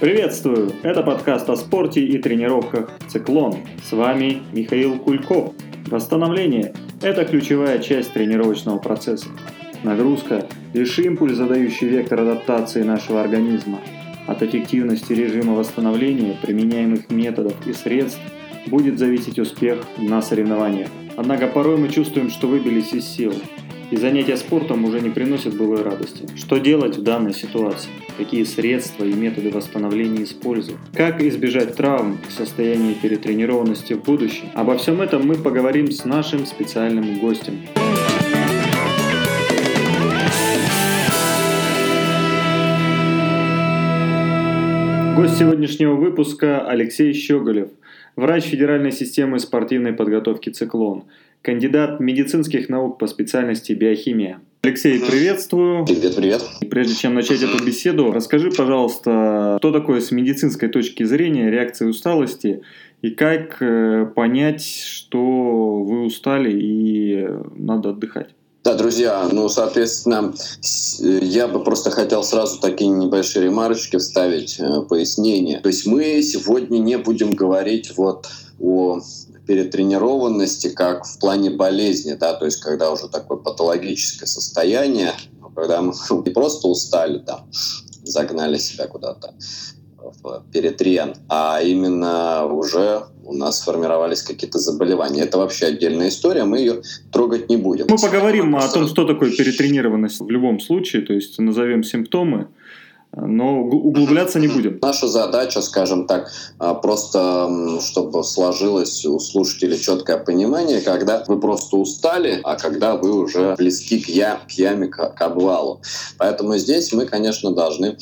Приветствую! Это подкаст о спорте и тренировках «Циклон». С вами Михаил Кульков. Восстановление – это ключевая часть тренировочного процесса. Нагрузка – лишь импульс, задающий вектор адаптации нашего организма. От эффективности режима восстановления, применяемых методов и средств будет зависеть успех на соревнованиях. Однако порой мы чувствуем, что выбились из сил, и занятия спортом уже не приносят былой радости. Что делать в данной ситуации? Какие средства и методы восстановления использовать? Как избежать травм и состояния перетренированности в будущем? Обо всем этом мы поговорим с нашим специальным гостем. Гость сегодняшнего выпуска Алексей Щёголев, врач Федеральной системы спортивной подготовки «Циклон», кандидат медицинских наук по специальности биохимия. Алексей, приветствую. Привет. Прежде чем начать эту беседу, расскажи, пожалуйста, что такое с медицинской точки зрения реакция усталости и как понять, что вы устали и надо отдыхать. Да, друзья, соответственно, я бы просто хотел сразу такие небольшие ремарочки вставить, пояснение. То есть мы сегодня не будем говорить о перетренированности как в плане болезни, да, то есть когда уже такое патологическое состояние, когда мы не просто устали, да, загнали себя куда-то в перетрен, а именно уже у нас сформировались какие-то заболевания. Это вообще отдельная история, мы ее трогать не будем. Мы поговорим о том, что такое перетренированность в любом случае, то есть назовем симптомы, но углубляться не будем. Наша задача, скажем так, просто чтобы сложилось у слушателей четкое понимание, когда вы просто устали, а когда вы уже близки к яме, к обвалу. Поэтому здесь мы, конечно, должны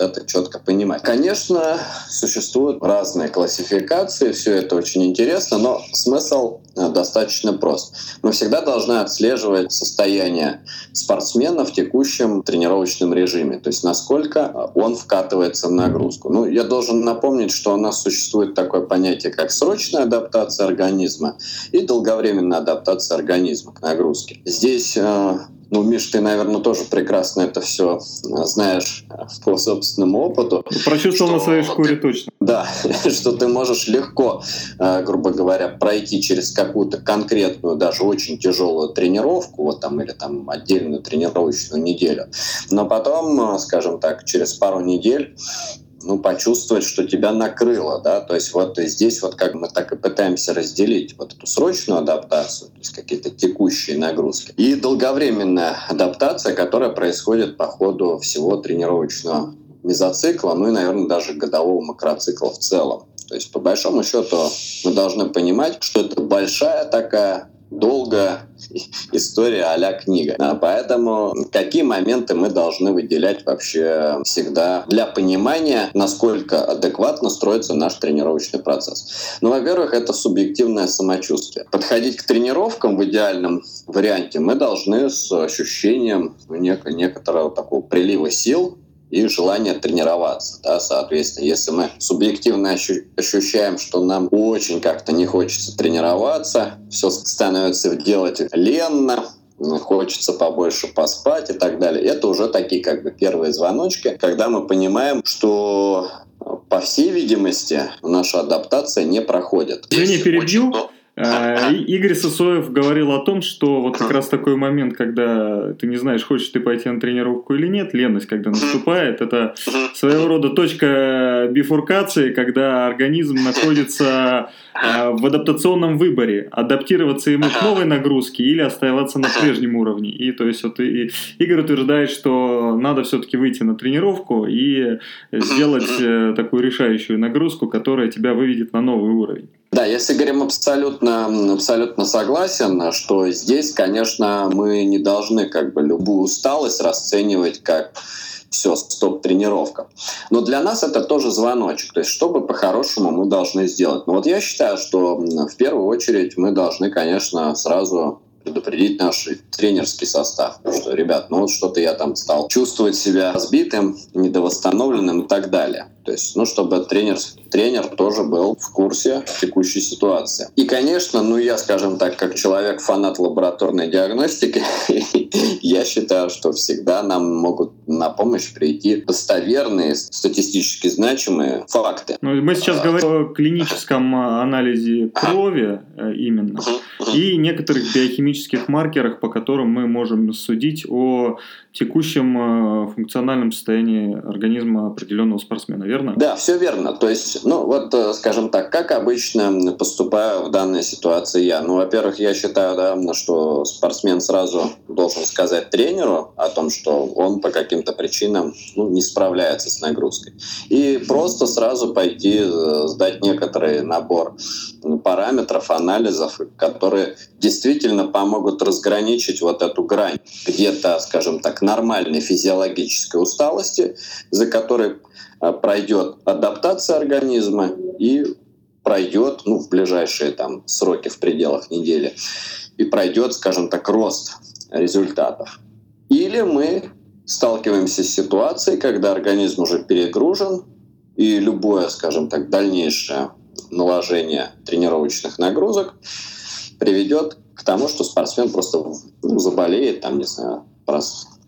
это четко понимать. Конечно, существуют разные классификации, все это очень интересно, но смысл достаточно прост. Мы всегда должны отслеживать состояние спортсмена в текущем тренировочном режиме, то есть насколько он вкатывается в нагрузку. Я должен напомнить, что у нас существует такое понятие, как срочная адаптация организма и долговременная адаптация организма к нагрузке. Здесь, Миш, ты, наверное, тоже прекрасно это все знаешь по собственному опыту. Прочувствовал на своей шкуре точно. Да, что ты можешь легко, грубо говоря, пройти через какую-то конкретную, даже очень тяжелую тренировку, отдельную тренировочную неделю. Но потом, скажем так, через пару недель почувствовать, что тебя накрыло, да, то есть здесь как мы так и пытаемся разделить эту срочную адаптацию, то есть какие-то текущие нагрузки, и долговременная адаптация, которая происходит по ходу всего тренировочного мезоцикла, и, наверное, даже годового макроцикла в целом. То есть, по большому счету, мы должны понимать, что это большая такая долгая история а-ля книга. Поэтому какие моменты мы должны выделять вообще всегда для понимания, насколько адекватно строится наш тренировочный процесс? Во-первых, это субъективное самочувствие. Подходить к тренировкам в идеальном варианте мы должны с ощущением некоторого такого прилива сил и желание тренироваться. Да, соответственно, если мы субъективно ощущаем, что нам очень как-то не хочется тренироваться, все становится делать ленно, хочется побольше поспать и так далее, это уже такие первые звоночки, когда мы понимаем, что, по всей видимости, наша адаптация не проходит. Я не перебью. Игорь Сосоев говорил о том, что как раз такой момент, когда ты не знаешь, хочешь ты пойти на тренировку или нет, леность, когда наступает, это своего рода точка бифуркации, когда организм находится в адаптационном выборе, адаптироваться ему к новой нагрузке или оставаться на прежнем уровне. И то есть и Игорь утверждает, что надо все-таки выйти на тренировку и сделать такую решающую нагрузку, которая тебя выведет на новый уровень. Да, я с Игорем абсолютно согласен, что здесь, конечно, мы не должны любую усталость расценивать как все, стоп, тренировка. Но для нас это тоже звоночек. То есть, что бы по-хорошему мы должны сделать? Я считаю, что в первую очередь мы должны, конечно, сразу предупредить наш тренерский состав. Потому что, ребят, ну вот что-то я там стал чувствовать себя разбитым, недовосстановленным и так далее. То есть, ну, чтобы тренер тоже был в курсе текущей ситуации. И, конечно, ну, я, скажем так, как человек-фанат лабораторной диагностики, я считаю, что всегда нам могут на помощь прийти достоверные, статистически значимые факты. Ну, мы сейчас говорим о клиническом анализе крови именно и некоторых биохимических маркерах, по которым мы можем судить о текущем функциональном состоянии организма определенного спортсмена, верно? Да, все верно. То есть, ну вот, скажем так, как обычно поступаю в данной ситуации я? Ну, во-первых, я считаю, да, что спортсмен сразу должен сказать тренеру о том, что он по каким-то причинам, ну, не справляется с нагрузкой. И просто сразу пойти сдать некоторый набор параметров, анализов, которые действительно помогут разграничить вот эту грань где-то, скажем так, нормальной физиологической усталости, за которой пройдет адаптация организма и пройдет, ну, в ближайшие там сроки в пределах недели, и пройдет, скажем так, рост результатов. Или мы сталкиваемся с ситуацией, когда организм уже перегружен, и любое, скажем так, дальнейшее наложение тренировочных нагрузок приведет к тому, что спортсмен просто, ну, заболеет, там, не знаю,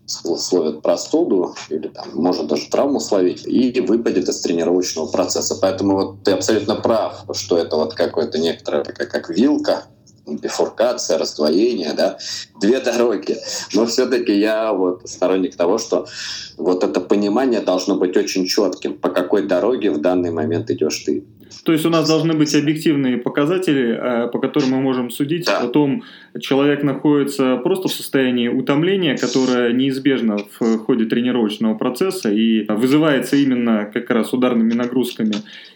словит простуду или там, может даже травму словить и выпадет из тренировочного процесса. Поэтому вот, ты абсолютно прав, что это вот какое-то некоторое, как вилка, бифуркация, раздвоение, да, две дороги. Но все-таки я вот сторонник того, что вот это понимание должно быть очень четким, по какой дороге в данный момент идешь ты. То есть у нас должны быть объективные показатели, по которым мы можем судить о том, человек находится просто в состоянии утомления, которое неизбежно в ходе тренировочного процесса и вызывается именно как раз ударными нагрузками,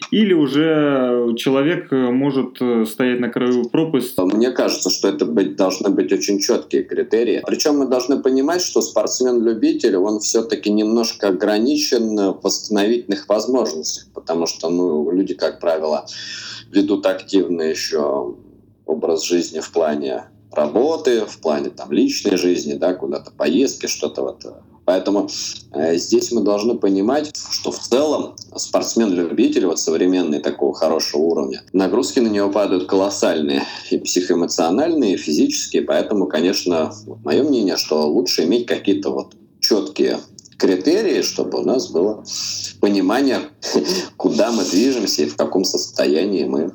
или уже человек может стоять на краю пропасти. Мне кажется, что это должны быть очень четкие критерии. Причем мы должны понимать, что спортсмен-любитель, он все-таки немножко ограничен в восстановительных возможностях, потому что, ну, люди, как правило, ведут активный еще образ жизни в плане работы, в плане там личной жизни, да, куда-то поездки, что-то вот. Поэтому здесь мы должны понимать, что в целом спортсмен-любитель вот современный такого хорошего уровня, нагрузки на него падают колоссальные, и психоэмоциональные, и физические. Поэтому, конечно, мое мнение, что лучше иметь какие-то вот четкие критерии, чтобы у нас было понимание, куда мы движемся и в каком состоянии мы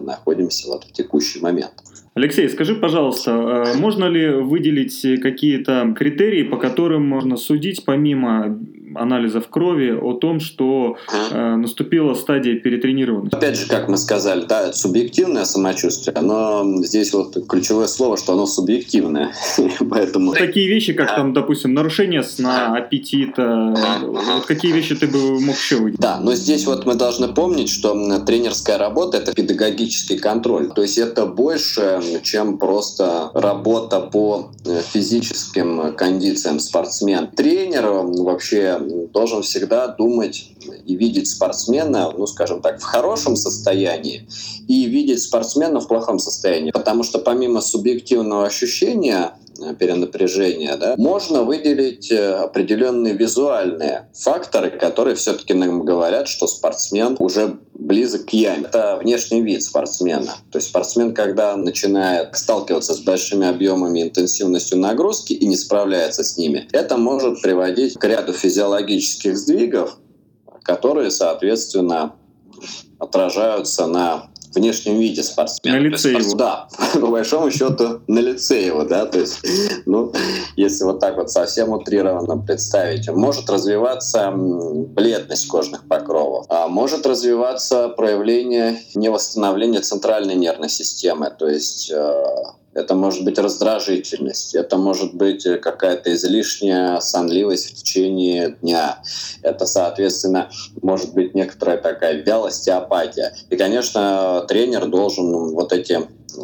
находимся вот в текущий момент. Алексей, скажи, пожалуйста, можно ли выделить какие-то критерии, по которым можно судить, помимо анализов крови, о том, что наступила стадия перетренированности? Опять же, как мы сказали, да, это субъективное самочувствие, но здесь вот ключевое слово, что оно субъективное. Поэтому... Такие вещи, как, там, допустим, нарушение сна, аппетита, вот какие вещи ты бы мог еще выделить? Да, но здесь вот мы должны помнить, что тренерская работа — это педагогический контроль, то есть это больше, чем просто работа по физическим кондициям спортсмена. Тренер вообще должен всегда думать и видеть спортсмена, ну, скажем так, в хорошем состоянии и видеть спортсмена в плохом состоянии. Потому что помимо субъективного ощущения перенапряжения, да, можно выделить определенные визуальные факторы, которые все-таки нам говорят, что спортсмен уже близок к яме. Это внешний вид спортсмена. То есть спортсмен, когда начинает сталкиваться с большими объемами, интенсивностью нагрузки и не справляется с ними, это может приводить к ряду физиологических сдвигов, которые, соответственно, отражаются на внешнем виде спортсмена. На лице его. Да, по большому счету на лице его, да, то есть, ну, если вот так вот совсем утрированно представить, может развиваться бледность кожных покровов, а может развиваться проявление невосстановления центральной нервной системы, то есть это может быть раздражительность, это может быть какая-то излишняя сонливость в течение дня. Это, соответственно, может быть некоторая такая вялость и апатия. И, конечно, тренер должен вот эти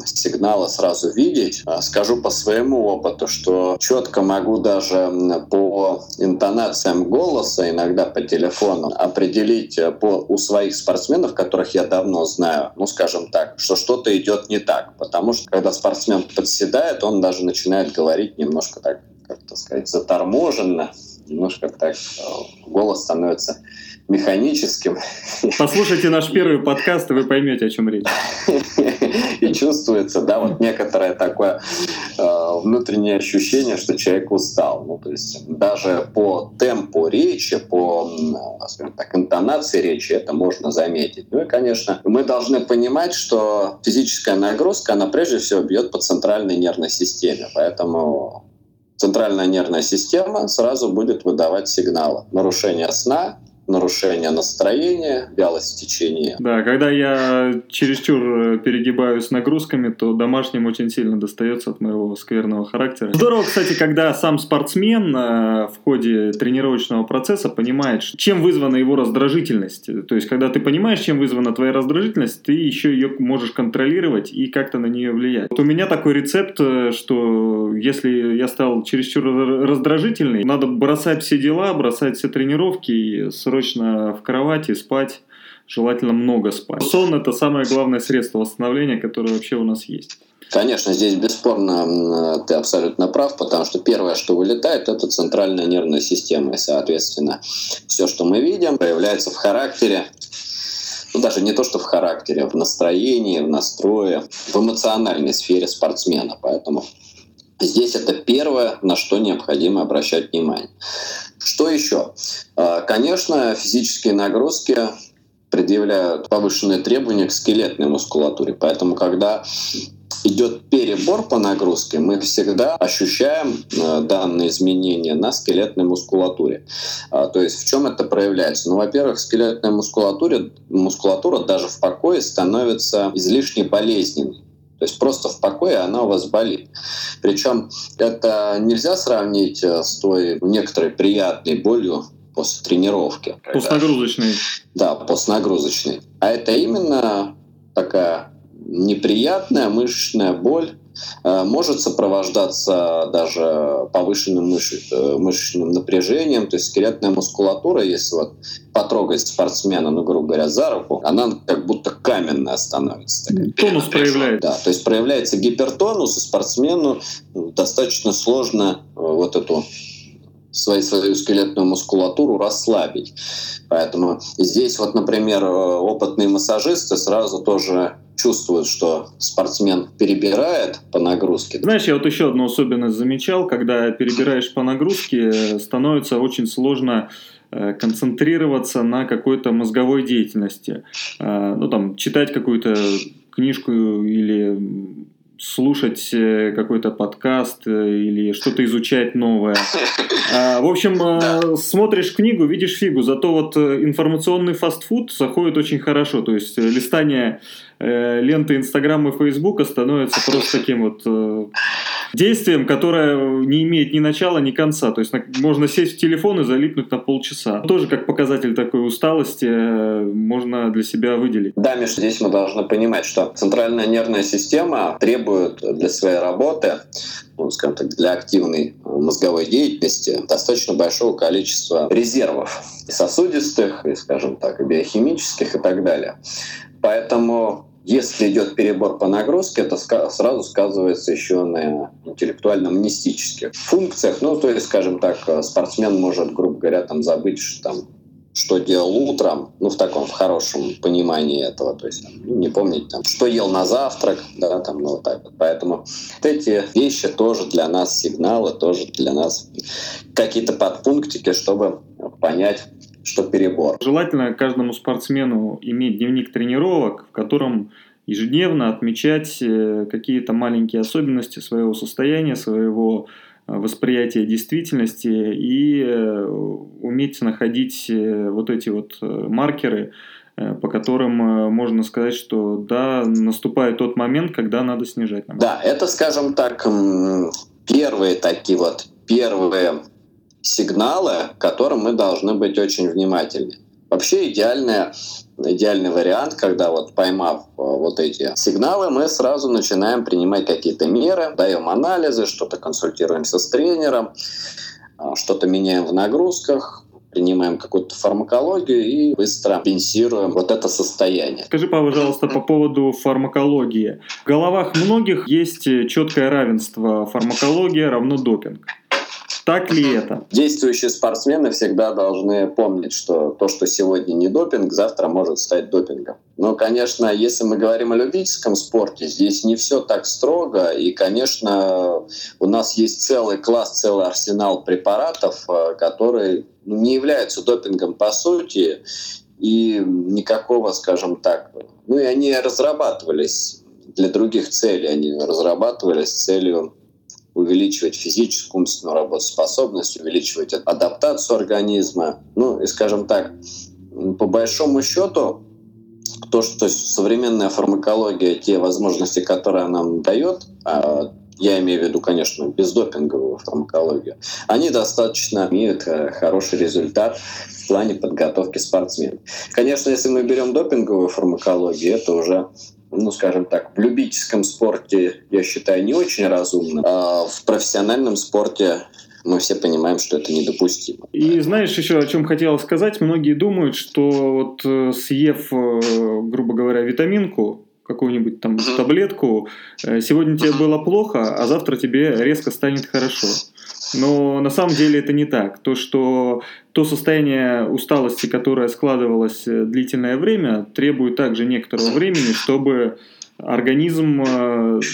сигнала сразу видеть. Скажу по своему опыту, что четко могу даже по интонациям голоса, иногда по телефону, определить у своих спортсменов, которых я давно знаю, ну, скажем так, что что-то идет не так. Потому что когда спортсмен подседает, он даже начинает говорить немножко так, как-то сказать, заторможенно, немножко так голос становится механическим. Послушайте наш первый подкаст, и вы поймете, о чем речь. И чувствуется, да, вот некоторое такое внутреннее ощущение, что человек устал. Ну, то есть даже по темпу речи, по, скажем так, интонации речи это можно заметить. Ну и, конечно, мы должны понимать, что физическая нагрузка, она прежде всего бьет по центральной нервной системе, поэтому центральная нервная система сразу будет выдавать сигналы. Нарушение сна, нарушение настроения, вялость в течение. Да, когда я чересчур перегибаю с нагрузками, то домашним очень сильно достается от моего скверного характера. Здорово, кстати, когда сам спортсмен в ходе тренировочного процесса понимает, чем вызвана его раздражительность. То есть, когда ты понимаешь, чем вызвана твоя раздражительность, ты еще ее можешь контролировать и как-то на нее влиять. Вот у меня такой рецепт, что если я стал чересчур раздражительный, надо бросать все дела, бросать все тренировки и срочно в кровати, спать, желательно много спать. Сон – это самое главное средство восстановления, которое вообще у нас есть. Конечно, здесь бесспорно ты абсолютно прав, потому что первое, что вылетает, это центральная нервная система, и, соответственно, все, что мы видим, проявляется в характере, ну, даже не то, что в характере, в настроении, в настрое, в эмоциональной сфере спортсмена, поэтому здесь это первое, на что необходимо обращать внимание. Что еще? Конечно, физические нагрузки предъявляют повышенные требования к скелетной мускулатуре, поэтому когда идет перебор по нагрузке, мы всегда ощущаем данные изменения на скелетной мускулатуре. То есть в чем это проявляется? Ну, во-первых, скелетная мускулатура даже в покое становится излишне болезненной. То есть просто в покое она у вас болит. Причем это нельзя сравнить с той некоторой приятной болью после тренировки. Постнагрузочной. Да, постнагрузочной. А это именно такая неприятная мышечная боль, может сопровождаться даже повышенным мышечным напряжением. То есть скелетная мускулатура, если вот потрогать спортсмена, ну, грубо говоря, за руку, она как будто каменная становится. Такая. Тонус проявляется. Да, то есть проявляется гипертонус, и спортсмену достаточно сложно вот эту свою скелетную мускулатуру расслабить. Поэтому здесь вот, например, опытные массажисты сразу тоже чувствуют, что спортсмен перебирает по нагрузке. Знаешь, я вот еще одну особенность замечал, когда перебираешь по нагрузке, становится очень сложно концентрироваться на какой-то мозговой деятельности. Ну, там, читать какую-то книжку или слушать какой-то подкаст или что-то изучать новое. В общем, смотришь книгу, видишь фигу, зато вот информационный фастфуд заходит очень хорошо, то есть листание ленты Инстаграма и Фейсбука становится просто таким вот действием, которое не имеет ни начала, ни конца. То есть можно сесть в телефон и залипнуть на полчаса. Тоже как показатель такой усталости можно для себя выделить. Да, Миш, здесь мы должны понимать, что центральная нервная система требует для своей работы, ну, скажем так, для активной мозговой деятельности достаточно большого количества резервов и сосудистых, и, скажем так, и биохимических и так далее. Поэтому если идет перебор по нагрузке, это сразу сказывается еще на интеллектуально-мнестических функциях. Ну, то есть, скажем так, спортсмен может, грубо говоря, там, забыть, что делал утром, ну, в таком в хорошем понимании этого, то есть там, не помнить, там, что ел на завтрак, да, там, ну, вот так вот. Поэтому вот эти вещи тоже для нас сигналы, тоже для нас какие-то подпунктики, чтобы понять, что перебор. Желательно каждому спортсмену иметь дневник тренировок, в котором ежедневно отмечать какие-то маленькие особенности своего состояния, своего восприятия действительности и уметь находить вот эти вот маркеры, по которым можно сказать, что да, наступает тот момент, когда надо снижать нагрузку. Да, это, скажем так, первые сигналы, к которым мы должны быть очень внимательны. Вообще идеальная идеальный вариант, когда вот поймав вот эти сигналы, мы сразу начинаем принимать какие-то меры, даем анализы, что-то консультируемся с тренером, что-то меняем в нагрузках, принимаем какую-то фармакологию и быстро компенсируем вот это состояние. Скажи, пожалуйста, по поводу фармакологии. В головах многих есть четкое равенство: фармакология равно допинг. Так ли это? Действующие спортсмены всегда должны помнить, что то, что сегодня не допинг, завтра может стать допингом. Но, конечно, если мы говорим о любительском спорте, здесь не все так строго. И, конечно, у нас есть целый класс, целый арсенал препаратов, которые не являются допингом по сути. И никакого, скажем так... Ну и они разрабатывались для других целей. Они разрабатывались с целью увеличивать физическую, умственную работоспособность, увеличивать адаптацию организма. Ну и, скажем так, по большому счету, то, что современная фармакология, те возможности, которые она нам дает, я имею в виду, конечно, бездопинговую фармакологию, они достаточно имеют хороший результат в плане подготовки спортсменов. Конечно, если мы берем допинговую фармакологию, это уже, ну, скажем так, в любительском спорте, я считаю, не очень разумно, а в профессиональном спорте мы все понимаем, что это недопустимо. И знаешь еще, о чем хотел сказать? Многие думают, что вот съев, грубо говоря, витаминку, какую-нибудь там таблетку, сегодня тебе было плохо, а завтра тебе резко станет хорошо. Но на самом деле это не так. То, что то состояние усталости, которое складывалось длительное время, требует также некоторого времени, чтобы организм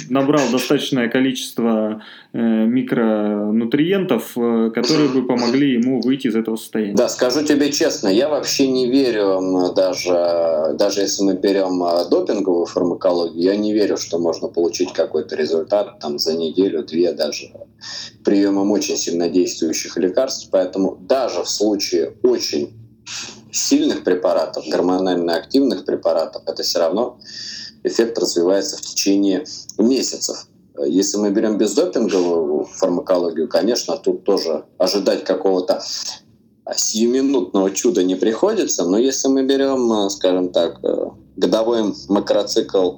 набрал достаточное количество микронутриентов, которые бы помогли ему выйти из этого состояния. Да, скажу тебе честно, я вообще не верю, даже если мы берем допинговую фармакологию, я не верю, что можно получить какой-то результат там, за неделю-две даже приемом очень сильнодействующих лекарств. Поэтому даже в случае очень сильных препаратов, гормонально активных препаратов, это все равно эффект развивается в течение месяцев. Если мы берем бездопинговую фармакологию, конечно, тут тоже ожидать какого-то сиюминутного чуда не приходится, но если мы берем, скажем так, годовой макроцикл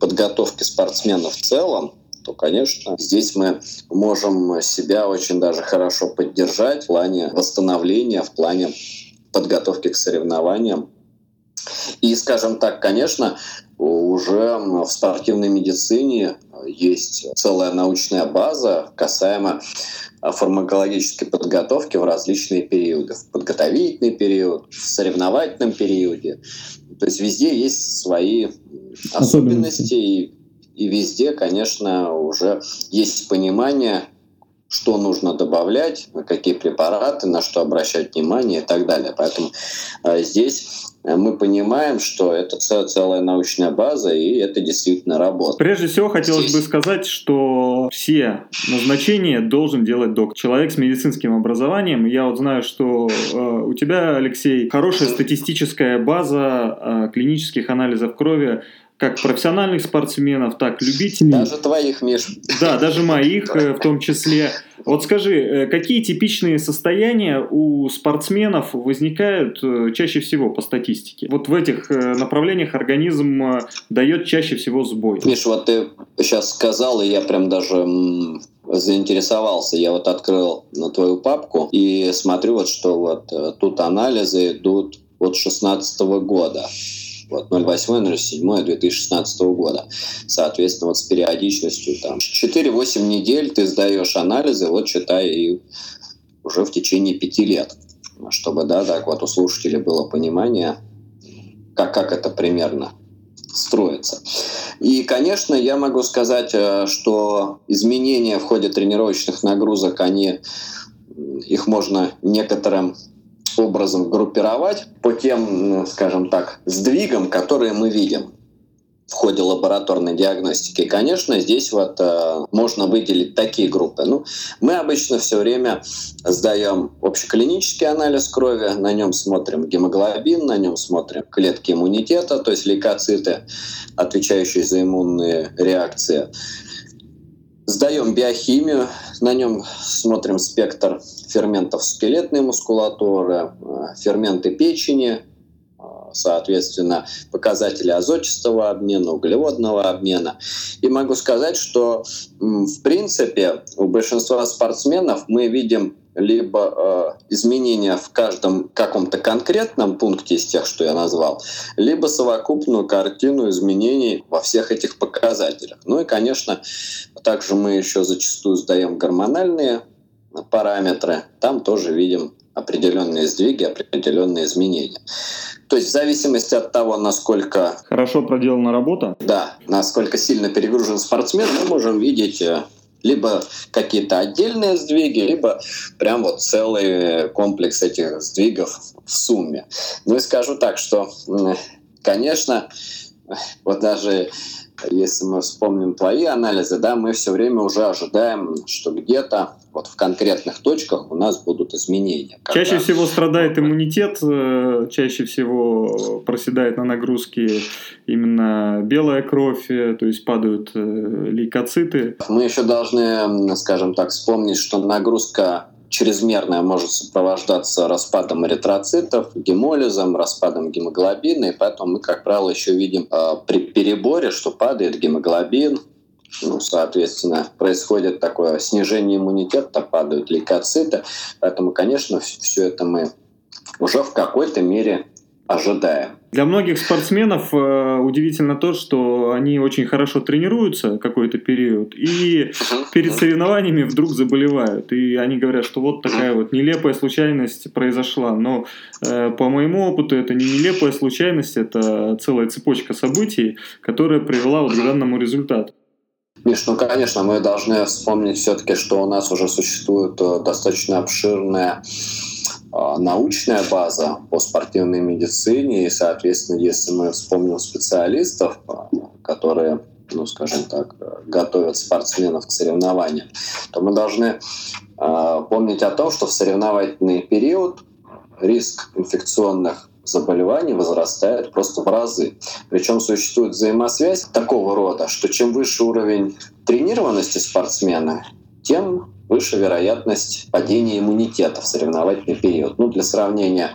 подготовки спортсмена в целом, то, конечно, здесь мы можем себя очень даже хорошо поддержать в плане восстановления, в плане подготовки к соревнованиям. И, скажем так, конечно, уже в спортивной медицине есть целая научная база касаемо фармакологической подготовки в различные периоды. В подготовительный период, в соревновательном периоде. То есть везде есть свои особенности, и везде, конечно, уже есть понимание, что нужно добавлять, какие препараты, на что обращать внимание и так далее. Поэтому здесь мы понимаем, что это целая научная база, и это действительно работает. Прежде всего, хотелось бы сказать, что все назначения должен делать доктор. Человек с медицинским образованием. Я вот знаю, что у тебя, Алексей, хорошая статистическая база клинических анализов крови, как профессиональных спортсменов, так и любителей. Даже твоих, Миш. Да, даже моих в том числе. Вот скажи, какие типичные состояния у спортсменов возникают чаще всего по статистике? Вот в этих направлениях организм дает чаще всего сбой. Миш, вот ты сейчас сказал, и я прям даже заинтересовался. Я вот открыл твою папку и смотрю, вот что вот тут анализы идут от 2016 года. Вот, 08.07.2016 года. Соответственно, вот с периодичностью там 4-8 недель ты сдаешь анализы, вот считай, и уже в течение 5 лет. Чтобы, да, так вот у слушателей было понимание, как это примерно строится. И, конечно, я могу сказать, что изменения в ходе тренировочных нагрузок, их можно некоторым образом группировать по тем, скажем так, сдвигам, которые мы видим в ходе лабораторной диагностики. И, конечно, здесь вот можно выделить такие группы. Ну, мы обычно все время сдаем общеклинический анализ крови, на нем смотрим гемоглобин, на нем смотрим клетки иммунитета, то есть лейкоциты, отвечающие за иммунные реакции. Сдаем биохимию, на нем смотрим спектр ферментов скелетной мускулатуры, ферменты печени, соответственно, показатели азотистого обмена, углеводного обмена. И могу сказать, что, в принципе, у большинства спортсменов мы видим либо изменения в каждом каком-то конкретном пункте из тех, что я назвал, либо совокупную картину изменений во всех этих показателях. Ну и, конечно, также мы еще зачастую сдаем гормональные параметры, там тоже видим определенные сдвиги, определенные изменения. То есть в зависимости от того, насколько... Хорошо проделана работа? Да, насколько сильно перегружен спортсмен, мы можем видеть... либо какие-то отдельные сдвиги, либо прям вот целый комплекс этих сдвигов в сумме. Ну и скажу так, что, конечно, вот даже если мы вспомним твои анализы, да, мы все время уже ожидаем, что где-то вот в конкретных точках у нас будут изменения. Чаще всего страдает иммунитет, чаще всего проседает на нагрузке именно белая кровь, то есть падают лейкоциты. Мы еще должны, скажем так, вспомнить, что нагрузка чрезмерная может сопровождаться распадом эритроцитов, гемолизом, распадом гемоглобина, и поэтому мы, как правило, еще видим при переборе, что падает гемоглобин, ну, соответственно, происходит такое снижение иммунитета, падают лейкоциты, поэтому, конечно, все это мы уже в какой-то мере ожидаем. Для многих спортсменов удивительно то, что они очень хорошо тренируются какой-то период и перед соревнованиями вдруг заболевают. И они говорят, что вот такая вот нелепая случайность произошла. Но по моему опыту это не нелепая случайность, это целая цепочка событий, которая привела вот к данному результату. Миш, ну, конечно, мы должны вспомнить все-таки, что у нас уже существует достаточно обширная научная база по спортивной медицине, и, соответственно, если мы вспомним специалистов, которые, ну, скажем так, готовят спортсменов к соревнованиям, то мы должны помнить о том, что в соревновательный период риск инфекционных заболеваний возрастает просто в разы. Причем существует взаимосвязь такого рода, что чем выше уровень тренированности спортсмена, тем выше вероятность падения иммунитета в соревновательный период. Ну, для сравнения,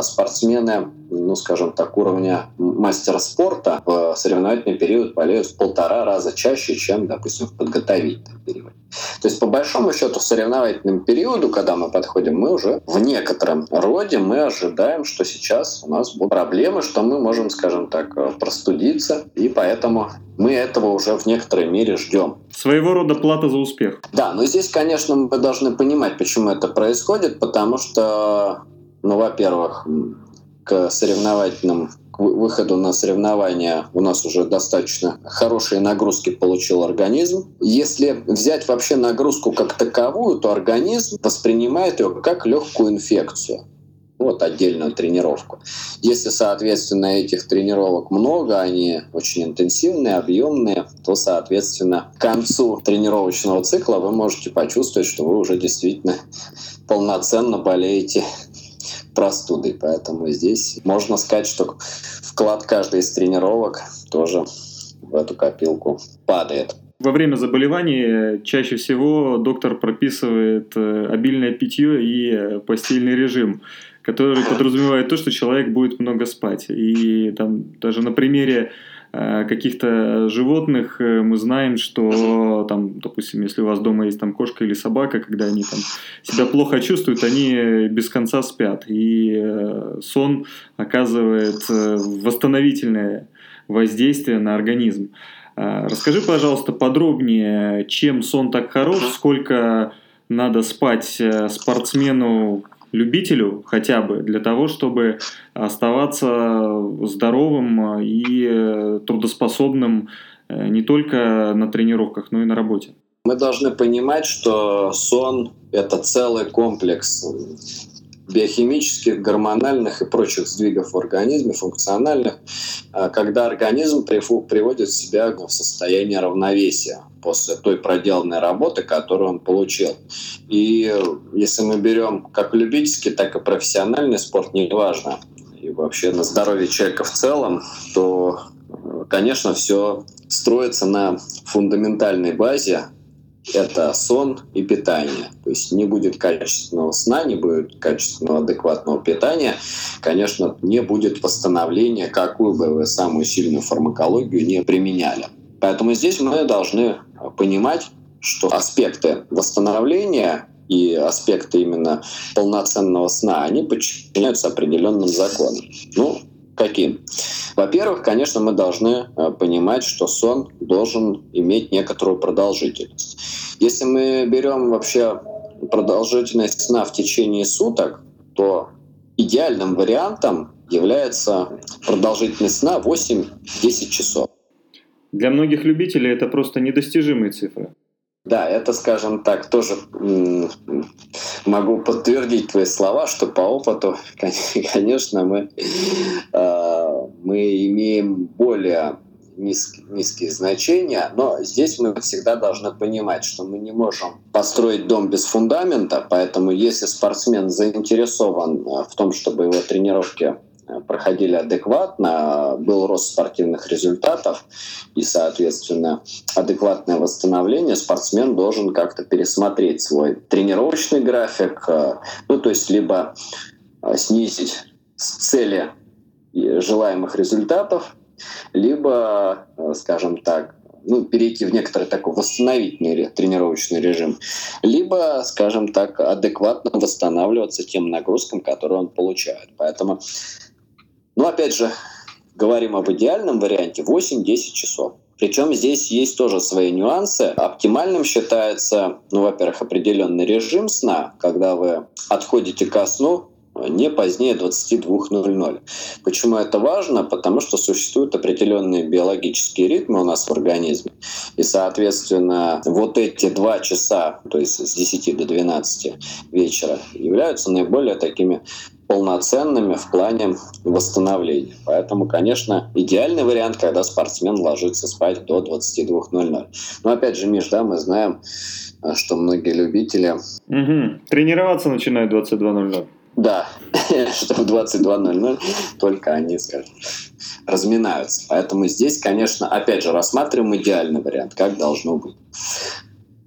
спортсмены, ну, скажем так, уровня мастера спорта в соревновательный период болеют в 1,5 раза чаще, чем, допустим, в подготовительном периоде. То есть, по большому счету, в соревновательном периоду, когда мы подходим, мы уже в некотором роде мы ожидаем, что сейчас у нас будут проблемы, что мы можем, скажем так, простудиться, и поэтому мы этого уже в некоторой мере ждем. Своего рода плата за успех. Да, но здесь, конечно, мы должны понимать, почему это происходит, потому что, ну, во-первых, к выходу на соревнования у нас уже достаточно хорошие нагрузки получил организм. Если взять вообще нагрузку как таковую, то организм воспринимает ее как легкую инфекцию. Вот отдельную тренировку. Если, соответственно, этих тренировок много, они очень интенсивные, объемные, то, соответственно, к концу тренировочного цикла вы можете почувствовать, что вы уже действительно полноценно болеете простудой. Поэтому здесь можно сказать, что вклад каждой из тренировок тоже в эту копилку падает. Во время заболеваний чаще всего доктор прописывает обильное питье и постельный режим, который подразумевает то, что человек будет много спать. И там даже на примере каких-то животных мы знаем, что, там, допустим, если у вас дома есть там кошка или собака, когда они там себя плохо чувствуют, они без конца спят. И сон оказывает восстановительное воздействие на организм. Расскажи, пожалуйста, подробнее, чем сон так хорош, сколько надо спать спортсмену, любителю хотя бы, для того, чтобы оставаться здоровым и трудоспособным не только на тренировках, но и на работе. Мы должны понимать, что сон — это целый комплекс биохимических, гормональных и прочих сдвигов в организме, функциональных, когда организм приводит себя в состояние равновесия после той проделанной работы, которую он получил. И если мы берем как любительский, так и профессиональный спорт, неважно, и вообще на здоровье человека в целом, то, конечно, все строится на фундаментальной базе это сон и питание. То есть не будет качественного сна, не будет качественного адекватного питания, конечно, не будет восстановления, какую бы вы самую сильную фармакологию не применяли. Поэтому здесь мы должны понимать, что аспекты восстановления и аспекты именно полноценного сна, они подчиняются определенным законам. Ну, каким? Во-первых, конечно, мы должны понимать, что сон должен иметь некоторую продолжительность. Если мы берем вообще продолжительность сна в течение суток, то идеальным вариантом является продолжительность сна 8-10 часов. Для многих любителей это просто недостижимые цифры. Да, это, скажем так, тоже могу подтвердить твои слова, что по опыту, конечно, мы имеем более низкие значения, но здесь мы всегда должны понимать, что мы не можем построить дом без фундамента, поэтому если спортсмен заинтересован в том, чтобы его тренировки проходили адекватно, был рост спортивных результатов и, соответственно, адекватное восстановление, спортсмен должен как-то пересмотреть свой тренировочный график, ну, то есть либо снизить с цели желаемых результатов, либо, скажем так, ну, перейти в некоторый такой восстановительный тренировочный режим, либо, скажем так, адекватно восстанавливаться тем нагрузкам, которые он получает. Поэтому, ну, опять же, говорим об идеальном варианте 8-10 часов. Причем здесь есть тоже свои нюансы. Оптимальным считается, ну, во-первых, определенный режим сна, когда вы отходите ко сну не позднее 22:00. Почему это важно? Потому что существуют определенные биологические ритмы у нас в организме. И, соответственно, вот эти 2 часа, то есть с 10 до 12 вечера, являются наиболее такими полноценными в плане восстановления. Поэтому, конечно, идеальный вариант, когда спортсмен ложится спать до 22:00. Но опять же, Миш, да, мы знаем, что многие любители... Тренироваться начинают в 22:00. Да, что в 22:00 только они, скажем так, разминаются. Поэтому здесь, конечно, опять же, рассматриваем идеальный вариант, как должно быть.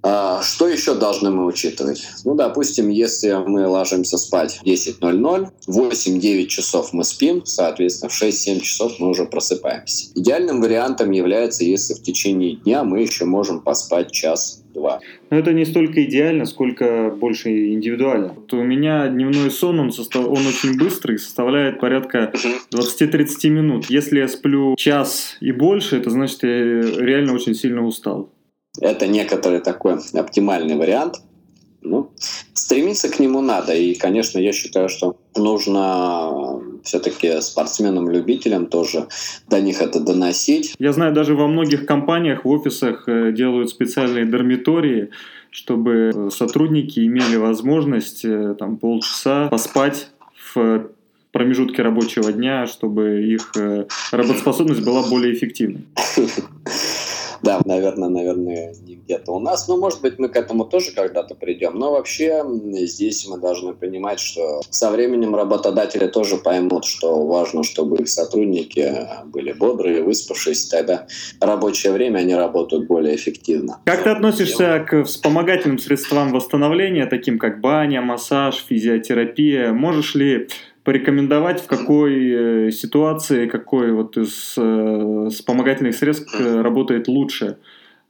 Что еще должны мы учитывать? Ну, допустим, если мы ложимся спать в 10:00, 8-9 часов мы спим, соответственно, в 6-7 часов мы уже просыпаемся. Идеальным вариантом является, если в течение дня мы еще можем поспать 1-2 часа. Но это не столько идеально, сколько больше индивидуально. Вот у меня дневной сон, он очень быстрый, составляет порядка 20-30 минут. Если я сплю 1 час и больше, это значит, я реально очень сильно устал. Это некоторый такой оптимальный вариант. Ну, стремиться к нему надо. И, конечно, я считаю, что нужно все-таки спортсменам-любителям тоже до них это доносить. Я знаю, даже во многих компаниях, в офисах делают специальные дармитории, чтобы сотрудники имели возможность там, полчаса поспать в промежутке рабочего дня, чтобы их работоспособность была более эффективной. Да, наверное, не где-то у нас. Но, может быть, мы к этому тоже когда-то придем. Но вообще здесь мы должны понимать, что со временем работодатели тоже поймут, что важно, чтобы их сотрудники были бодрые, выспавшиеся. Тогда рабочее время они работают более эффективно. Как ты относишься к вспомогательным средствам восстановления, таким как баня, массаж, физиотерапия? Можешь ли порекомендовать, в какой ситуации, какой вот из вспомогательных средств работает лучше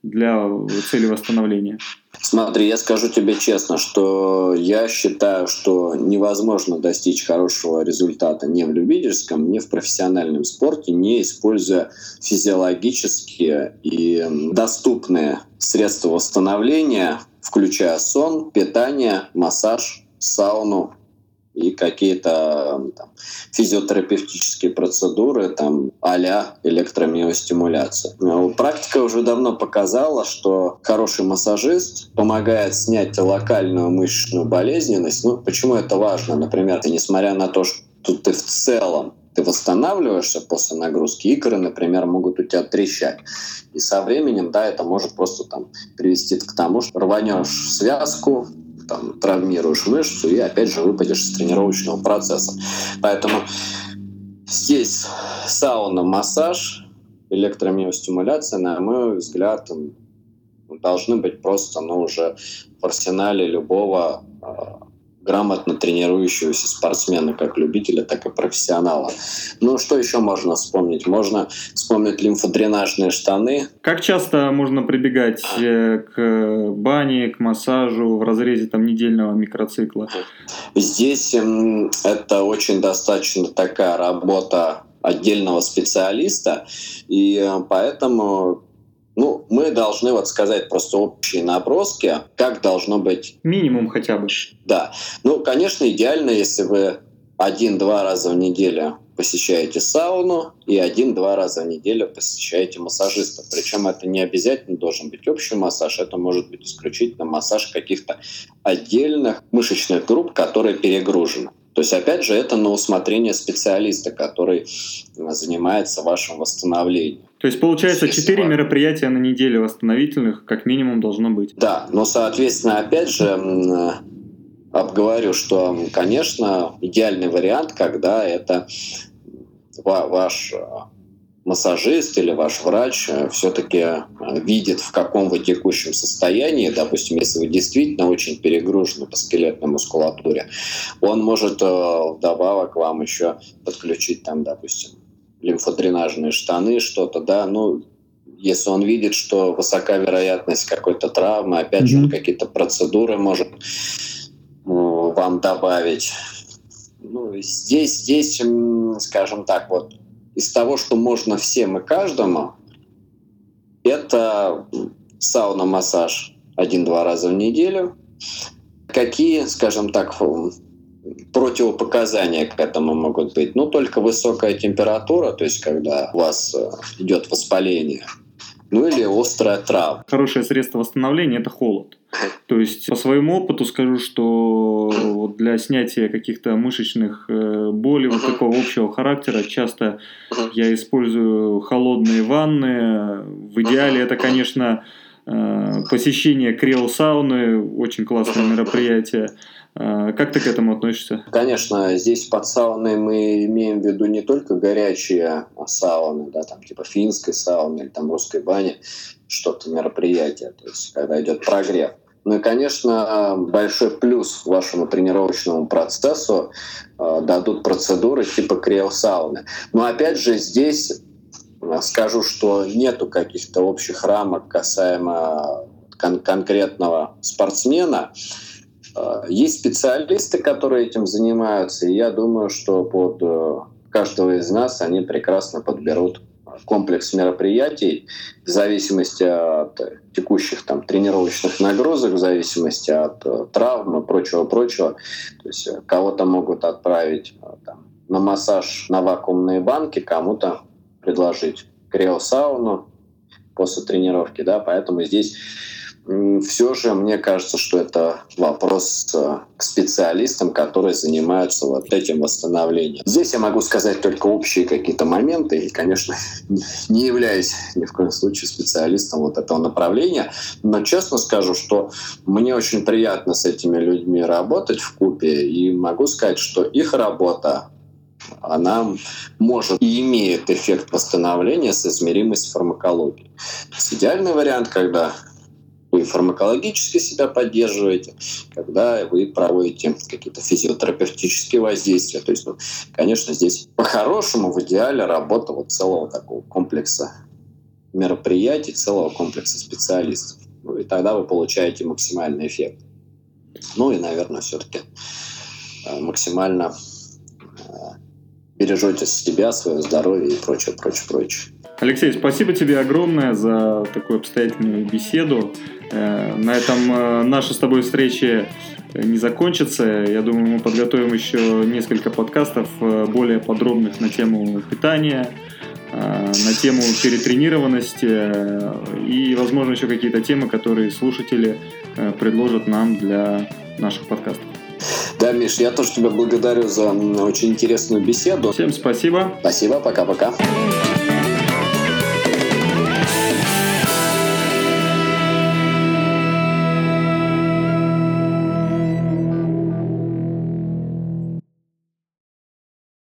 для цели восстановления? Смотри, я скажу тебе честно, что я считаю, что невозможно достичь хорошего результата ни в любительском, ни в профессиональном спорте, не используя физиологические и доступные средства восстановления, включая сон, питание, массаж, сауну и какие-то там физиотерапевтические процедуры там, а-ля электромиостимуляция. Практика уже давно показала, что хороший массажист помогает снять локальную мышечную болезненность. Ну, почему это важно? Например, несмотря на то, что ты в целом восстанавливаешься после нагрузки, икры, например, могут у тебя трещать. И со временем, да, это может просто там привести к тому, что рванешь связку, там, травмируешь мышцу и опять же выпадешь из тренировочного процесса. Поэтому здесь сауна, массаж, электромиостимуляция, на мой взгляд, должны быть просто, уже в арсенале любого грамотно тренирующегося спортсмена, как любителя, так и профессионала. Что еще можно вспомнить? Можно вспомнить лимфодренажные штаны. Как часто можно прибегать к бане, к массажу в разрезе недельного микроцикла? Здесь это очень достаточно такая работа отдельного специалиста, и поэтому... мы должны сказать просто общие наброски, как должно быть. Минимум хотя бы. Да. Конечно, идеально, если вы 1-2 раза в неделю посещаете сауну и 1-2 раза в неделю посещаете массажиста. Причем это не обязательно должен быть общий массаж, это может быть исключительно массаж каких-то отдельных мышечных групп, которые перегружены. То есть, опять же, это на усмотрение специалиста, который занимается вашим восстановлением. То есть, получается, 4 мероприятия на неделю восстановительных как минимум должно быть. Да, соответственно, опять же, обговорю, что, конечно, идеальный вариант, когда это ваш массажист или ваш врач все-таки видит, в каком вы текущем состоянии. Допустим, если вы действительно очень перегружены по скелетной мускулатуре, он может вдобавок вам еще подключить, допустим, лимфодренажные штаны, что-то, если он видит, что высока вероятность какой-то травмы, опять же, он какие-то процедуры может вам добавить. Здесь, скажем так, из того, что можно всем и каждому, это сауна-массаж 1-2 раза в неделю. Какие, скажем так, противопоказания к этому могут быть? Только высокая температура, то есть когда у вас идет воспаление, или острая травма. Хорошее средство восстановления – это холод. То есть по своему опыту скажу, что для снятия каких-то мышечных болей такого общего характера часто я использую холодные ванны. В идеале это, конечно, посещение криосауны, очень классное мероприятие. Как ты к этому относишься? Конечно, здесь под сауной мы имеем в виду не только горячие сауны, типа финской сауны или русской бани, что-то мероприятие, то есть когда идет прогрев. И, конечно, большой плюс вашему тренировочному процессу дадут процедуры типа криосауны. Но опять же здесь скажу, что нету каких-то общих рамок касаемо конкретного спортсмена. Есть специалисты, которые этим занимаются, и я думаю, что под каждого из нас они прекрасно подберут комплекс мероприятий в зависимости от текущих тренировочных нагрузок, в зависимости от травм и прочего. То есть кого-то могут отправить на массаж на вакуумные банки, кому-то предложить криосауну после тренировки, поэтому здесь все же мне кажется, что это вопрос к специалистам, которые занимаются этим восстановлением. Здесь я могу сказать только общие какие-то моменты, и, конечно, не являюсь ни в коем случае специалистом этого направления, но честно скажу, что мне очень приятно с этими людьми работать вкупе, и могу сказать, что их работа, она может и имеет эффект восстановления, соизмеримый с фармакологией. То есть идеальный вариант, когда вы фармакологически себя поддерживаете, когда вы проводите какие-то физиотерапевтические воздействия. То есть, конечно, здесь по-хорошему в идеале работа целого такого комплекса мероприятий, целого комплекса специалистов. И тогда вы получаете максимальный эффект. И, наверное, все-таки максимально бережете себя, свое здоровье и прочее. Алексей, спасибо тебе огромное за такую обстоятельную беседу. На этом наша с тобой встреча не закончится. Я думаю, мы подготовим еще несколько подкастов более подробных на тему питания, на тему перетренированности и, возможно, еще какие-то темы, которые слушатели предложат нам для наших подкастов. Да, Миш, я тоже тебя благодарю за очень интересную беседу. Всем спасибо. Спасибо, пока-пока.